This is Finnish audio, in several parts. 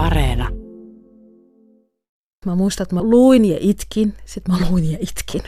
Areena. Mä muistan, että mä luin ja itkin, sitten mä luin ja itkin.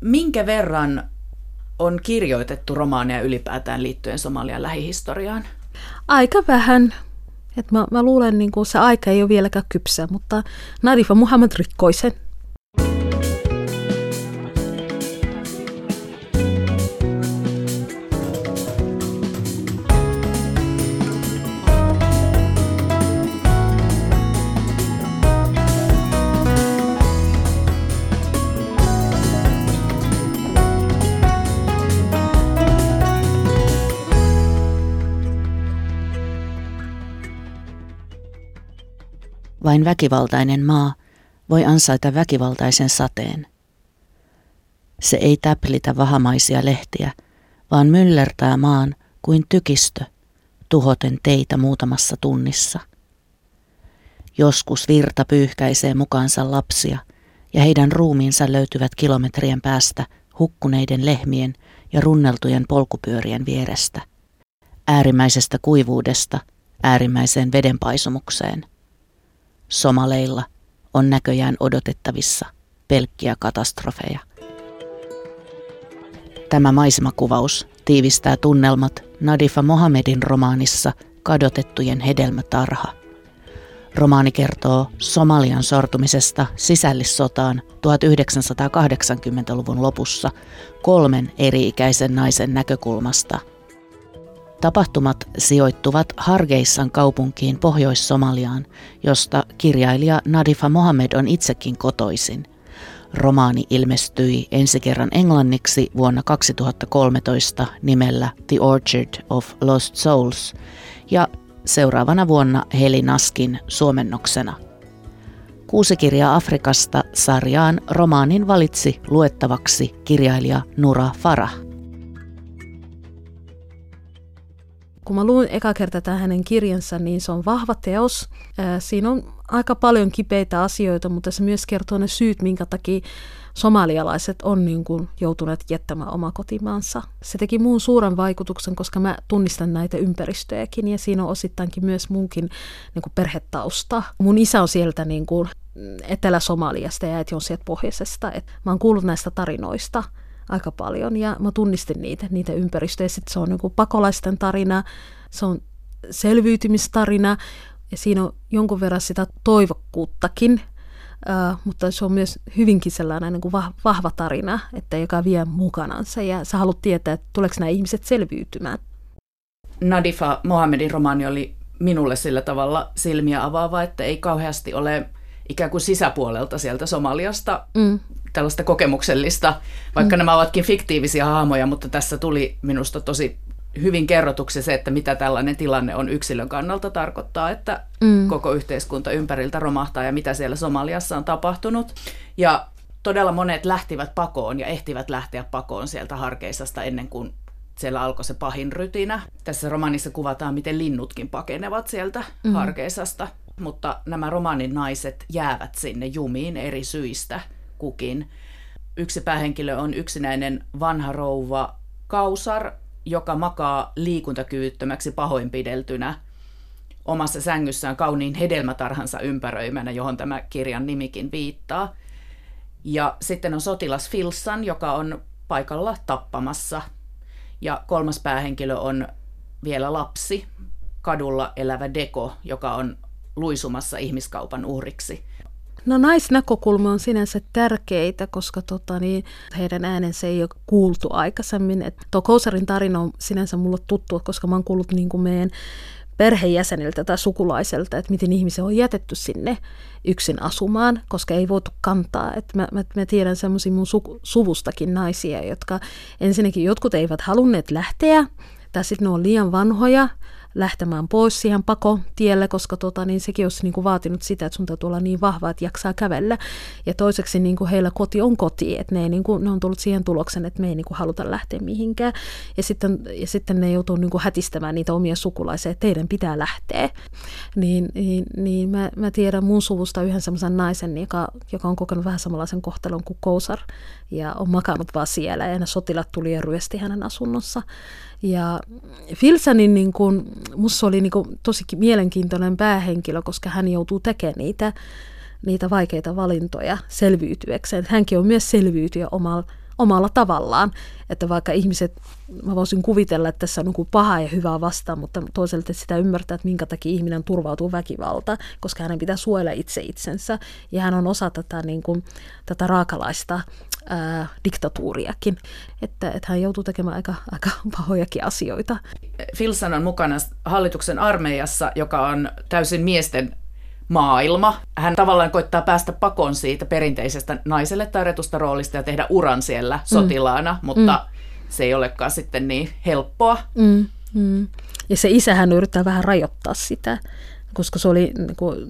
Minkä verran on kirjoitettu romaaneja ylipäätään liittyen Somalian lähihistoriaan? Aika vähän. Et mä luulen, niin kun se aika ei ole vieläkään kypsä, mutta Nadifa Mohamed rikkoi sen. Vain väkivaltainen maa voi ansaita väkivaltaisen sateen. Se ei täplitä vahamaisia lehtiä, vaan myllertää maan kuin tykistö, tuhoten teitä muutamassa tunnissa. Joskus virta pyyhkäisee mukaansa lapsia, ja heidän ruumiinsa löytyvät kilometrien päästä hukkuneiden lehmien ja runneltujen polkupyörien vierestä. Äärimmäisestä kuivuudesta äärimmäiseen vedenpaisumukseen. Somaleilla on näköjään odotettavissa pelkkiä katastrofeja. Tämä maisemakuvaus tiivistää tunnelmat Nadifa Mohamedin romaanissa Kadotettujen hedelmätarha. Romaani kertoo Somalian sortumisesta sisällissotaan 1980-luvun lopussa 3 eri-ikäisen naisen näkökulmasta. Tapahtumat sijoittuvat Hargeisan kaupunkiin Pohjois-Somaliaan, josta kirjailija Nadifa Mohamed on itsekin kotoisin. Romaani ilmestyi ensi kerran englanniksi vuonna 2013 nimellä The Orchard of Lost Souls ja seuraavana vuonna Heli Naskin suomennoksena. 6 kirjaa Afrikasta -sarjaan romaanin valitsi luettavaksi kirjailija Nura Farah. Kun mä luin eka kerta tämän hänen kirjansa, niin se on vahva teos. Siinä on aika paljon kipeitä asioita, mutta se myös kertoo ne syyt, minkä takia somalialaiset on niin kuin joutuneet jättämään oma kotimaansa. Se teki muun suuren vaikutuksen, koska mä tunnistan näitä ympäristöjäkin ja siinä on osittainkin myös munkin niin kuin perhetausta. Mun isä on sieltä niin kuin Etelä-Somaliasta ja äiti on sieltä pohjoisesta. Et mä oon kuullut näistä tarinoista aika paljon ja mä tunnistin niitä ympäristöjä. Sitten se on niin kuin pakolaisten tarina, se on selviytymistarina ja siinä on jonkun verran sitä toivokkuuttakin, mutta se on myös hyvinkin sellainen niin kuin vahva tarina, että joka vie mukanansa ja sä haluat tietää, että tuleeko nämä ihmiset selviytymään. Nadifa Mohamedin romaani oli minulle sillä tavalla silmiä avaava, että ei kauheasti ole ikään kuin sisäpuolelta sieltä Somaliasta tällaista kokemuksellista, vaikka nämä ovatkin fiktiivisiä hahmoja, mutta tässä tuli minusta tosi hyvin kerrotuksi se, että mitä tällainen tilanne on yksilön kannalta tarkoittaa, että koko yhteiskunta ympäriltä romahtaa ja mitä siellä Somaliassa on tapahtunut. Ja todella monet lähtivät pakoon ja ehtivät lähteä pakoon sieltä Hargeisasta ennen kuin siellä alkoi se pahin rytinä. Tässä romaanissa kuvataan, miten linnutkin pakenevat sieltä Hargeisasta, mutta nämä romaanin naiset jäävät sinne jumiin eri syistä kukin. Yksi päähenkilö on yksinäinen vanha rouva Kausar, joka makaa liikuntakyvyttömäksi pahoinpideltynä omassa sängyssään kauniin hedelmätarhansa ympäröimänä, johon tämä kirjan nimikin viittaa. Ja sitten on sotilas Filsan, joka on paikalla tappamassa. Ja 3. päähenkilö on vielä lapsi, kadulla elävä Deko, joka on luisumassa ihmiskaupan uhriksi. No, naisnäkökulma on sinänsä tärkeitä, koska heidän äänensä ei ole kuultu aikaisemmin. Et tuo Kousarin tarina on sinänsä mulle tuttu, koska mä oon kuullut niin kuin meidän perheenjäseniltä tai sukulaiselta, että miten ihmisiä on jätetty sinne yksin asumaan, koska ei voitu kantaa. Et mä tiedän semmoisia mun suvustakin naisia, jotka ensinnäkin jotkut eivät halunneet lähteä, tai sitten ne on liian vanhoja lähtemään pois siihen pakotielle, koska sekin olisi niin kuin vaatinut sitä, että sun täytyy olla niin vahva, että jaksaa kävellä. Ja toiseksi niin kuin heillä koti on koti, että ne on tullut siihen tulokseen, että me ei niin kuin haluta lähteä mihinkään. Ja sitten ne joutuu niin kuin hätistämään niitä omia sukulaisia, että teidän pitää lähteä. Niin mä tiedän mun suvusta yhden semmoisen naisen, joka on kokenut vähän samanlaisen kohtelun kuin Kousar ja on makannut vaan siellä ja ne sotilat tuli ja ryösti hänen asunnossa. Ja Filsanin musta oli tosi mielenkiintoinen päähenkilö, koska hän joutuu tekemään niitä vaikeita valintoja selviytyekseen. Hänkin on myös selviytyjä omalla tavallaan, että vaikka ihmiset, mä voisin kuvitella, että tässä on pahaa ja hyvää vastaan, mutta toisaalta sitä ymmärtää, että minkä takia ihminen turvautuu väkivaltaan, koska hänen pitää suojella itsensä, ja hän on osa tätä raakalaista diktatuuriakin, että hän joutuu tekemään aika pahojakin asioita. Filsan on mukana hallituksen armeijassa, joka on täysin miesten maailma. Hän tavallaan koittaa päästä pakoon siitä perinteisestä naiselle tarjotusta roolista ja tehdä uran siellä sotilaana, mutta se ei olekaan sitten niin helppoa. Ja se isähän yrittää vähän rajoittaa sitä, koska se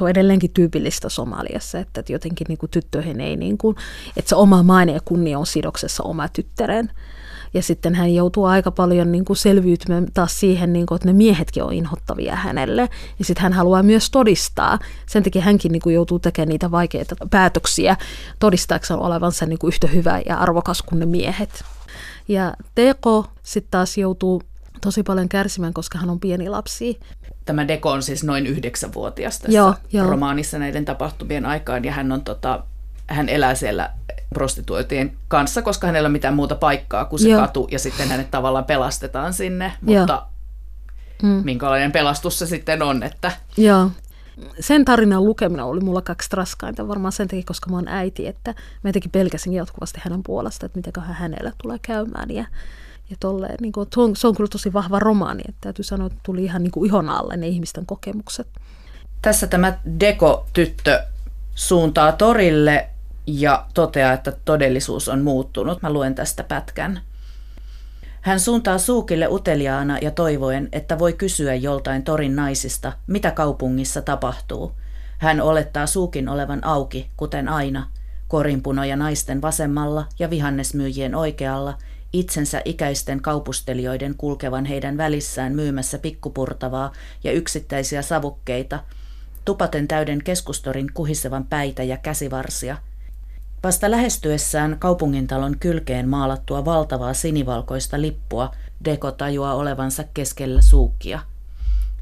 on edelleenkin tyypillistä Somaliassa, että jotenkin tyttöihin ei, että se oma maine ja kunnia on sidoksessa oma tyttäreen. Ja sitten hän joutuu aika paljon selviytymään taas siihen, että ne miehetkin on inhottavia hänelle. Ja sitten hän haluaa myös todistaa. Sen takia hänkin joutuu tekemään niitä vaikeita päätöksiä todistaakseen olevansa yhtä hyvä ja arvokas kuin ne miehet. Ja Deko sitten taas joutuu tosi paljon kärsimään, koska hän on pieni lapsi. Tämä Deko on siis noin 9-vuotias tässä romaanissa näiden tapahtumien aikaan. Ja hän on hän elää siellä prostituoitujen kanssa, koska hänellä ei ole mitään muuta paikkaa kuin se katu, ja sitten hänet tavallaan pelastetaan sinne, mutta minkälainen pelastus se sitten on, että... Joo. Sen tarinan lukeminen oli mulla kaksi raskainta, varmaan sen takia, koska mä oon äiti, että mä jotenkin pelkäsin jatkuvasti hänen puolesta, että mitäköhän hänellä tulee käymään, ja tolleen, se on kyllä tosi vahva romaani, että täytyy sanoa, että tuli ihan ihon alle ne ihmisten kokemukset. Tässä tämä Deko-tyttö suuntaa torille ja toteaa, että todellisuus on muuttunut. Mä luen tästä pätkän. Hän suuntaa suukille uteliaana ja toivoen, että voi kysyä joltain torin naisista, mitä kaupungissa tapahtuu. Hän olettaa suukin olevan auki, kuten aina. Korinpunoja naisten vasemmalla ja vihannesmyyjien oikealla, itsensä ikäisten kaupustelijoiden kulkevan heidän välissään myymässä pikkupurtavaa ja yksittäisiä savukkeita, tupaten täyden keskustorin kuhisevan päitä ja käsivarsia. Vasta lähestyessään kaupungintalon kylkeen maalattua valtavaa sinivalkoista lippua Deko tajuaa olevansa keskellä suukkia.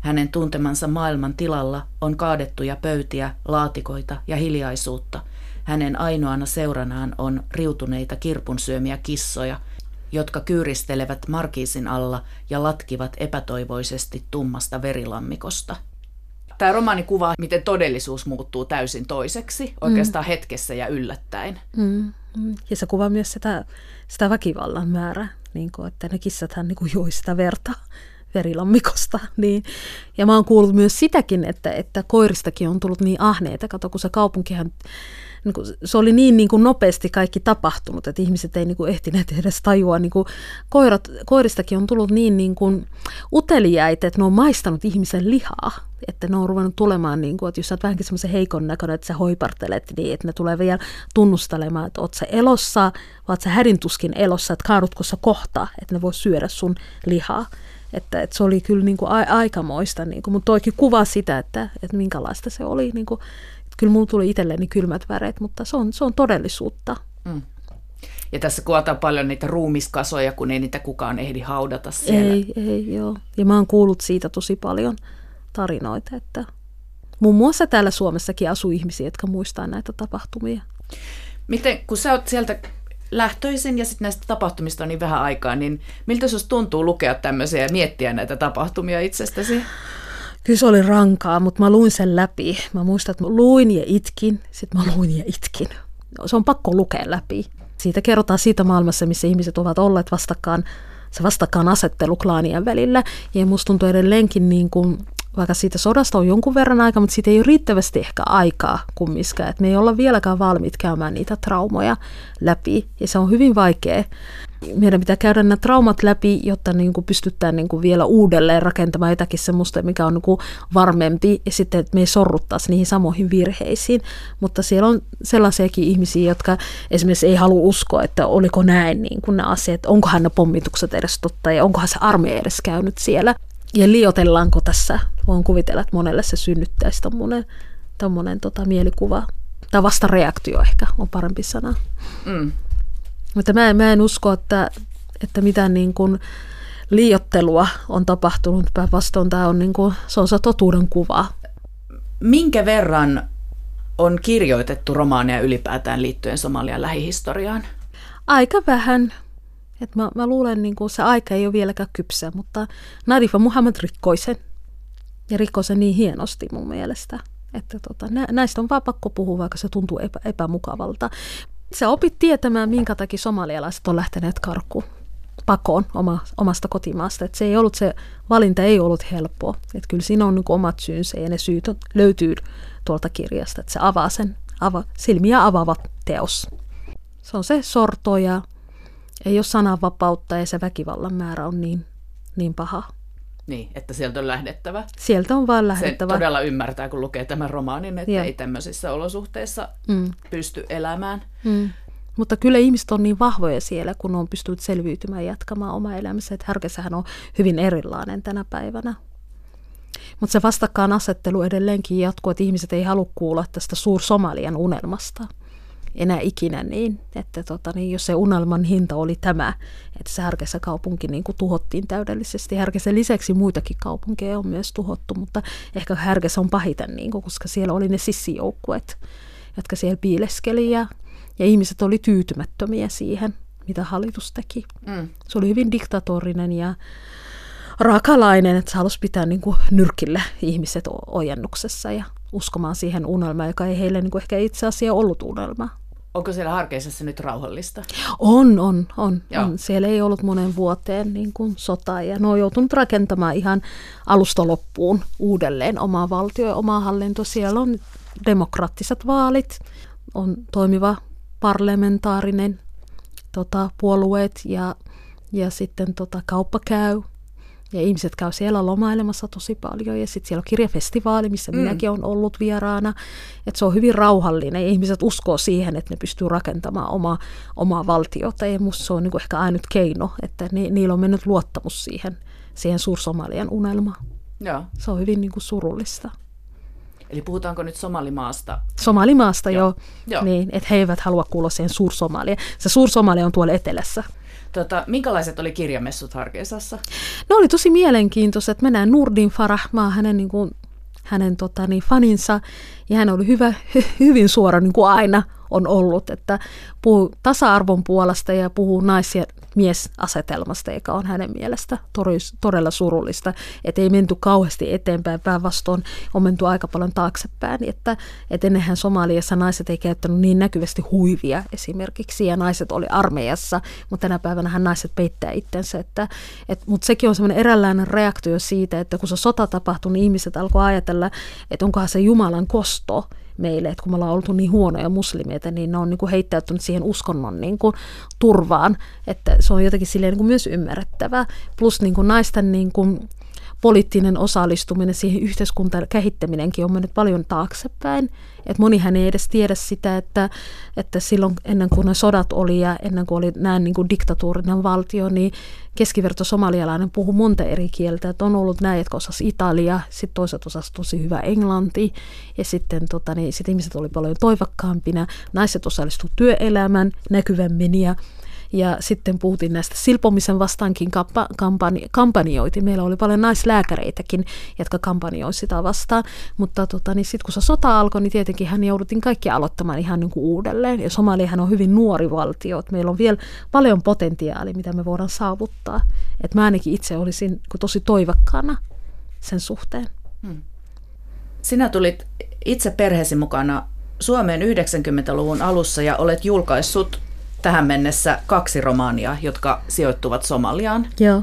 Hänen tuntemansa maailman tilalla on kaadettuja pöytiä, laatikoita ja hiljaisuutta. Hänen ainoana seuranaan on riutuneita kirpun syömiä kissoja, jotka kyyristelevät markiisin alla ja latkivat epätoivoisesti tummasta verilammikosta. Tämä romaani kuvaa, miten todellisuus muuttuu täysin toiseksi, oikeastaan hetkessä ja yllättäen. Ja se kuvaa myös sitä väkivallan määrää, että ne kissathan joi sitä verta verilammikosta. Niin. Ja mä oon kuullut myös sitäkin, että koiristakin on tullut niin ahneita. Kato, kun se kaupunkihan, se oli niin nopeasti kaikki tapahtunut, että ihmiset ei ehtineet edes tajua. Koiristakin on tullut niin uteliaita, että ne on maistanut ihmisen lihaa. Että ne on ruvennut tulemaan, että jos sä oot vähänkin semmoisen heikon näköinen, että sä hoipartelet, niin että ne tulee vielä tunnustelemaan, että oot sä elossa, vaat sä härintuskin elossa, että kaadutko sä kohta, että ne voi syödä sun lihaa. Että se oli kyllä aikamoista, mutta toikin kuvaa sitä, että minkälaista se oli. Kyllä mulla tuli itselleni kylmät väreet, mutta se on todellisuutta. Ja tässä kuvataan paljon niitä ruumiskasoja, kun ei niitä kukaan ehdi haudata siellä. Ei, joo. Ja mä oon kuullut siitä tosi paljon tarinoita, että muun muassa täällä Suomessakin asuu ihmisiä, jotka muistaa näitä tapahtumia. Miten, kun sä oot sieltä lähtöisin ja sitten näistä tapahtumista on niin vähän aikaa, niin miltä sinusta tuntuu lukea tämmöisiä ja miettiä näitä tapahtumia itsestäsi? Kyllä se oli rankaa, mutta mä luin sen läpi. Mä muistan, että mä luin ja itkin, sitten mä luin ja itkin. Se on pakko lukea läpi. Siitä kerrotaan siitä maailmassa, missä ihmiset ovat olleet vastakkainasettelu klaanien välillä. Ja musta tuntuu edelleenkin, vaikka siitä sodasta on jonkun verran aikaa, mutta siitä ei ole riittävästi ehkä aikaa kummiskään. Me ei olla vieläkään valmiit käymään niitä traumoja läpi, ja se on hyvin vaikea. Meidän pitää käydä nämä traumat läpi, jotta pystytään vielä uudelleen rakentamaan jotakin semmoista, mikä on varmempi, ja sitten me ei sorruttaisi niihin samoihin virheisiin. Mutta siellä on sellaisiakin ihmisiä, jotka esimerkiksi ei halua uskoa, että oliko näin nämä asiat, onkohan ne pommitukset edes totta, ja onkohan se armeija edes käynyt siellä. Ja liotellaanko tässä? Voin kuvitella, että monelle se synnyttäisi tommonen mielikuva. Tai vastareaktio ehkä on parempi sana. Mutta mä en usko, että mitään liioittelua on tapahtunut. Päinvastoin tämä on, niin kuin, se on se totuuden kuva. Minkä verran on kirjoitettu romaaneja ylipäätään liittyen Somalian lähihistoriaan? Aika vähän. Et mä luulen, niin kuin se aika ei ole vieläkään kypsä, mutta Nadifa Mohamed rikkoi sen. Ja rikkoi sen niin hienosti mun mielestä. Että näistä on vaan pakko puhua, vaikka se tuntuu epämukavalta. Sä opit tietämään, minkä takia somalialaiset on lähteneet karkuun, pakoon omasta kotimaasta. Et se ei ollut, se valinta ei ollut helppoa. Et kyllä siinä on niin kuin omat syynsä ja ne syyt löytyy tuolta kirjasta. Et se avaa sen, silmiä avaava teos. Se on se sorto ja ei ole sananvapautta ja se väkivallan määrä on niin paha. Niin, että sieltä on lähdettävä. Sieltä on vaan lähdettävä. Sen todella ymmärtää, kun lukee tämän romaanin, että ei tämmöisissä olosuhteissa pysty elämään. Mm. Mutta kyllä ihmiset on niin vahvoja siellä, kun on pystynyt selviytymään ja jatkamaan omaa elämänsä. Että Hargeisahan on hyvin erilainen tänä päivänä. Mutta se vastakkainasettelu edelleenkin jatkuu, että ihmiset ei halua kuulla tästä Suur-Somalian unelmasta. Enää ikinä niin, että niin jos se unelman hinta oli tämä, että se Hargeisa kaupunki niin kuin tuhottiin täydellisesti. Hargeisan lisäksi muitakin kaupunkeja on myös tuhottu, mutta ehkä Hargeisa on pahiten, niin kuin, koska siellä oli ne sissijoukkueet, jotka siellä piileskeli ja ihmiset oli tyytymättömiä siihen, mitä hallitus teki. Mm. Se oli hyvin diktatorinen ja raakalainen, että se halusi pitää niin kuin nyrkillä ihmiset ojennuksessa ja uskomaan siihen unelmaan, joka ei heille niin kuin ehkä itse asiassa ollut unelmaa. Onko siellä Hargeisassa nyt rauhallista? On. Siellä ei ollut monen vuoteen niin kuin sotaa ja ne on joutunut rakentamaan ihan alusta loppuun uudelleen omaa valtioa ja omaa hallintoa. Siellä on demokraattiset vaalit, on toimiva parlamentaarinen puolueet ja sitten kauppa käy. Ja ihmiset käy siellä lomailemassa tosi paljon ja sitten siellä on kirjafestivaali, missä minäkin olen ollut vieraana. Että se on hyvin rauhallinen ja ihmiset uskoo siihen, että ne pystyy rakentamaan omaa valtiota. Ja musta se on niin kuin ehkä ainut keino, että niillä on mennyt luottamus siihen Suur-Somalian unelmaan. Joo. Se on hyvin niin kuin surullista. Eli puhutaanko nyt Somalimaasta? Somalimaasta, joo. Niin, että he eivät halua kuulla siihen Suur-Somaliaan. Se Suur-Somalia on tuolla etelässä. Minkälaiset oli kirjamessut Hargeisassa? No oli tosi mielenkiintoiset. Mä näin Nurdin Farah, mä oon hänen faninsa, ja hän oli hyvin suora, niin kuin aina on ollut, että puhuu tasa-arvon puolesta ja puhuu nais- ja miesasetelmasta, joka on hänen mielestä todella surullista, että ei menty kauheasti eteenpäin, päinvastoin on menty aika paljon taaksepäin, että ennenhän Somaliassa naiset ei käyttänyt niin näkyvästi huivia esimerkiksi, ja naiset oli armeijassa, mutta tänä päivänä naiset peittää itsensä, mutta sekin on semmoinen eräänlainen reaktio siitä, että kun se sota tapahtui, niin ihmiset alkoi ajatella, että onkohan se Jumalan kosto meille, että kun me ollaan oltu niin huonoja muslimeita, niin ne on niin kuin heittäytynyt siihen uskonnon niin kuin turvaan, että se on jotenkin silleen niin kuin myös ymmärrettävää. Plus niin kuin naisten niin kuin poliittinen osallistuminen, siihen yhteiskuntaan kehittäminenkin on mennyt paljon taaksepäin. Et monihän ei edes tiedä sitä, että silloin ennen kuin ne sodat oli ja ennen kuin oli näin niin kuin diktatuurinen valtio, niin keskiverto somalialainen puhui monta eri kieltä. Et on ollut näin, jotka osasi italia, sitten toiset osasi tosi hyvä englanti ja sitten sit ihmiset oli paljon toivakkaampina. Naiset osallistuivat työelämään näkyvämmin ja sitten puhuttiin näistä silpomisen vastaankin kampanjoitiin. Meillä oli paljon naislääkäreitäkin, jotka kampanjoivat sitä vastaan. Mutta sitten kun se sota alkoi, niin tietenkin hän jouduttiin kaikki aloittamaan ihan niin kuin uudelleen. Ja Somaliahan on hyvin nuori valtio. Että meillä on vielä paljon potentiaalia, mitä me voidaan saavuttaa. Et mä ainakin itse olisin tosi toivakkaana sen suhteen. Hmm. Sinä tulit itse perheesi mukana Suomeen 90-luvun alussa ja olet julkaissut tähän mennessä 2 romaania, jotka sijoittuvat Somaliaan. Joo.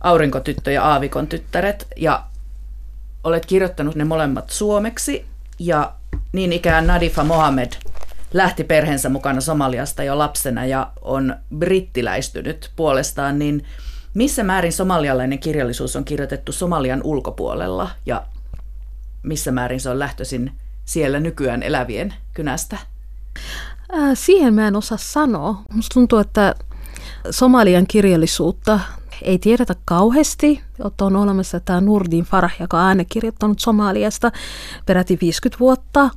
Aurinkotyttö ja Aavikon tyttäret. Ja olet kirjoittanut ne molemmat suomeksi. Ja niin ikään Nadifa Mohamed lähti perheensä mukana Somaliasta jo lapsena ja on brittiläistynyt puolestaan. Niin missä määrin somalialainen kirjallisuus on kirjoitettu Somalian ulkopuolella ja missä määrin se on lähtöisin siellä nykyään elävien kynästä? Siihen mä en osaa sanoa. Musta tuntuu, että Somalian kirjallisuutta ei tiedetä kauheasti. On olemassa tämä Nurdin Farah, joka on aina kirjoittanut Somaliasta peräti 50 vuotta.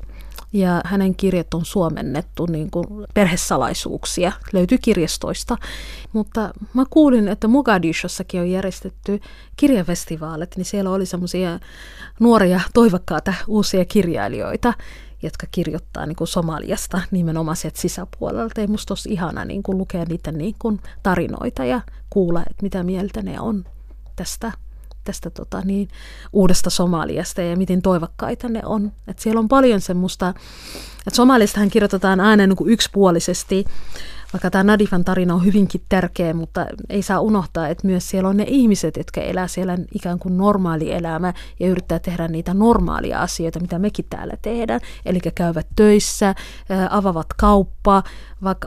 ja hänen kirjat on suomennettu niin kuin perhesalaisuuksia, löytyy kirjastoista. Mutta mä kuulin, että Mogadishossakin on järjestetty kirjafestivaalit, niin siellä oli semmoisia nuoria toivakkaita uusia kirjailijoita, jotka kirjoittaa niin kuin Somaliasta nimenomaan sieltä sisäpuolelta. Ja musta olisi ihana niin kuin lukea niitä niin kuin tarinoita ja kuulla, että mitä mieltä ne on tästä uudesta Somaliasta ja miten toivakkaita ne on. Et siellä on paljon semmoista, että Somaliastahan kirjoitetaan aina niin kuin yksipuolisesti, vaikka tämä Nadifan tarina on hyvinkin tärkeä, mutta ei saa unohtaa, että myös siellä on ne ihmiset, jotka elää siellä ikään kuin normaali elämä ja yrittää tehdä niitä normaalia asioita, mitä mekin täällä tehdään. Eli käyvät töissä, avaavat kauppaa,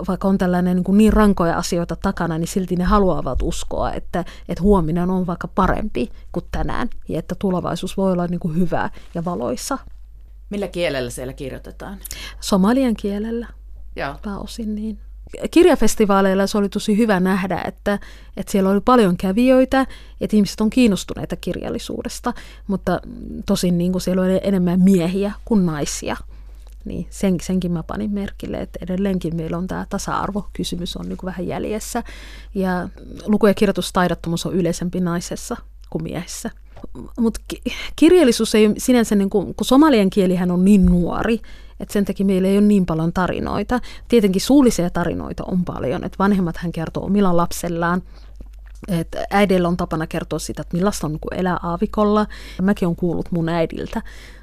vaikka on tällainen niin rankoja asioita takana, niin silti ne haluavat uskoa, että huominen on vaikka parempi kuin tänään ja että tulevaisuus voi olla niin kuin hyvä ja valoisa. Millä kielellä siellä kirjoitetaan? Somalian kielellä. Joo. Pääosin niin. Kirjafestivaaleilla se oli tosi hyvä nähdä, että siellä oli paljon kävijöitä, että ihmiset on kiinnostuneita kirjallisuudesta, mutta tosin niin kuin siellä oli enemmän miehiä kuin naisia. Niin senkin mä panin merkille, että edelleenkin meillä on tämä tasa-arvokysymys on niin kuin vähän jäljessä ja luku- ja kirjoitustaidottomuus on yleisempi naisessa kuin miehessä. Mutta kirjallisuus ei sinänsä, niin kun somalian kielihän on niin nuori, että sen takia meillä ei ole niin paljon tarinoita. Tietenkin suullisia tarinoita on paljon, että vanhemmathan kertoo omilla lapsellaan, että äidillä on tapana kertoa sitä, että millaista on kun elää aavikolla. Mäkin olen kuullut mun äidiltä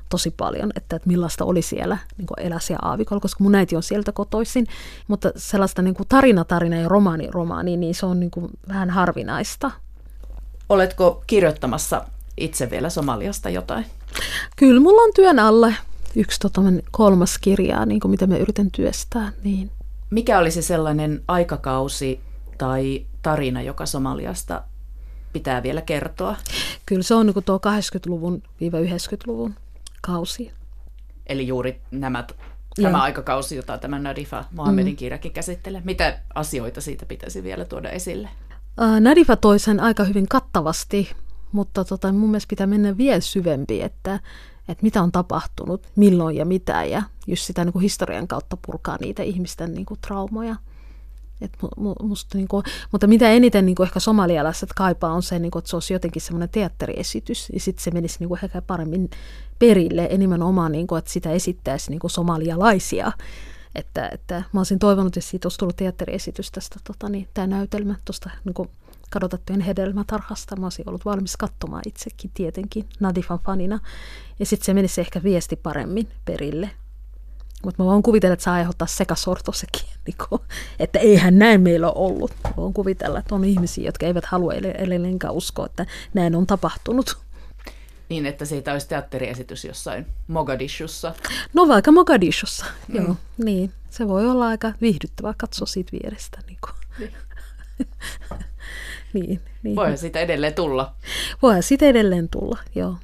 tosi paljon, että millaista oli siellä niin kuin elää siellä aavikolla, koska mun äiti on sieltä kotoisin. Mutta sellaista niin kuin tarina ja romaani, niin se on niin kuin vähän harvinaista. Oletko kirjoittamassa itse vielä Somaliasta jotain? Kyllä, mulla on työn alle yksi kolmas kirjaa, niin kuin mitä me yritän työstää. Niin. Mikä oli se sellainen aikakausi tai tarina, joka Somaliasta pitää vielä kertoa? Kyllä se on niin kuin tuo 80-luvun-90-luvun kausi. Eli juuri tämä aikakausi, jota tämä Nadifa Mohamedin kirjakin käsittelee. Mitä asioita siitä pitäisi vielä tuoda esille? Nadifa toi sen aika hyvin kattavasti, mutta mun mielestä pitää mennä vielä syvempi, että mitä on tapahtunut, milloin ja mitä, ja just sitä niin kuin historian kautta purkaa niitä ihmisten niin kuin traumoja. Mutta mitä eniten niin kuin ehkä somalialaiset kaipaa on se, niin kuin, että se olisi jotenkin semmoinen teatteriesitys, ja sitten se menisi niin kuin ehkä paremmin perille, ja nimenomaan, niin kuin, että sitä esittäisi niin kuin somalialaisia. Että mä olisin toivonut, että siitä olisi tullut teatteriesitys tästä, tämä näytelmä tuosta niin Kadotettujen hedelmätarhasta. Mä olisin ollut valmis katsomaan itsekin tietenkin Nadifan fanina. Ja sitten se menisi ehkä viesti paremmin perille. Mutta mä voin kuvitella, että saa aiheuttaa sekasortosekin, niin että eihän näin meillä ole ollut. Mä voin kuvitella, että on ihmisiä, jotka eivät halua edelleenkään uskoa, että näin on tapahtunut. Niin, että siitä olisi teatteriesitys jossain Mogadishussa. No vaikka Mogadishussa, joo. Niin, se voi olla aika viihdyttävää katsoa siitä vierestä. Niin. Voi siitä edelleen tulla. Joo.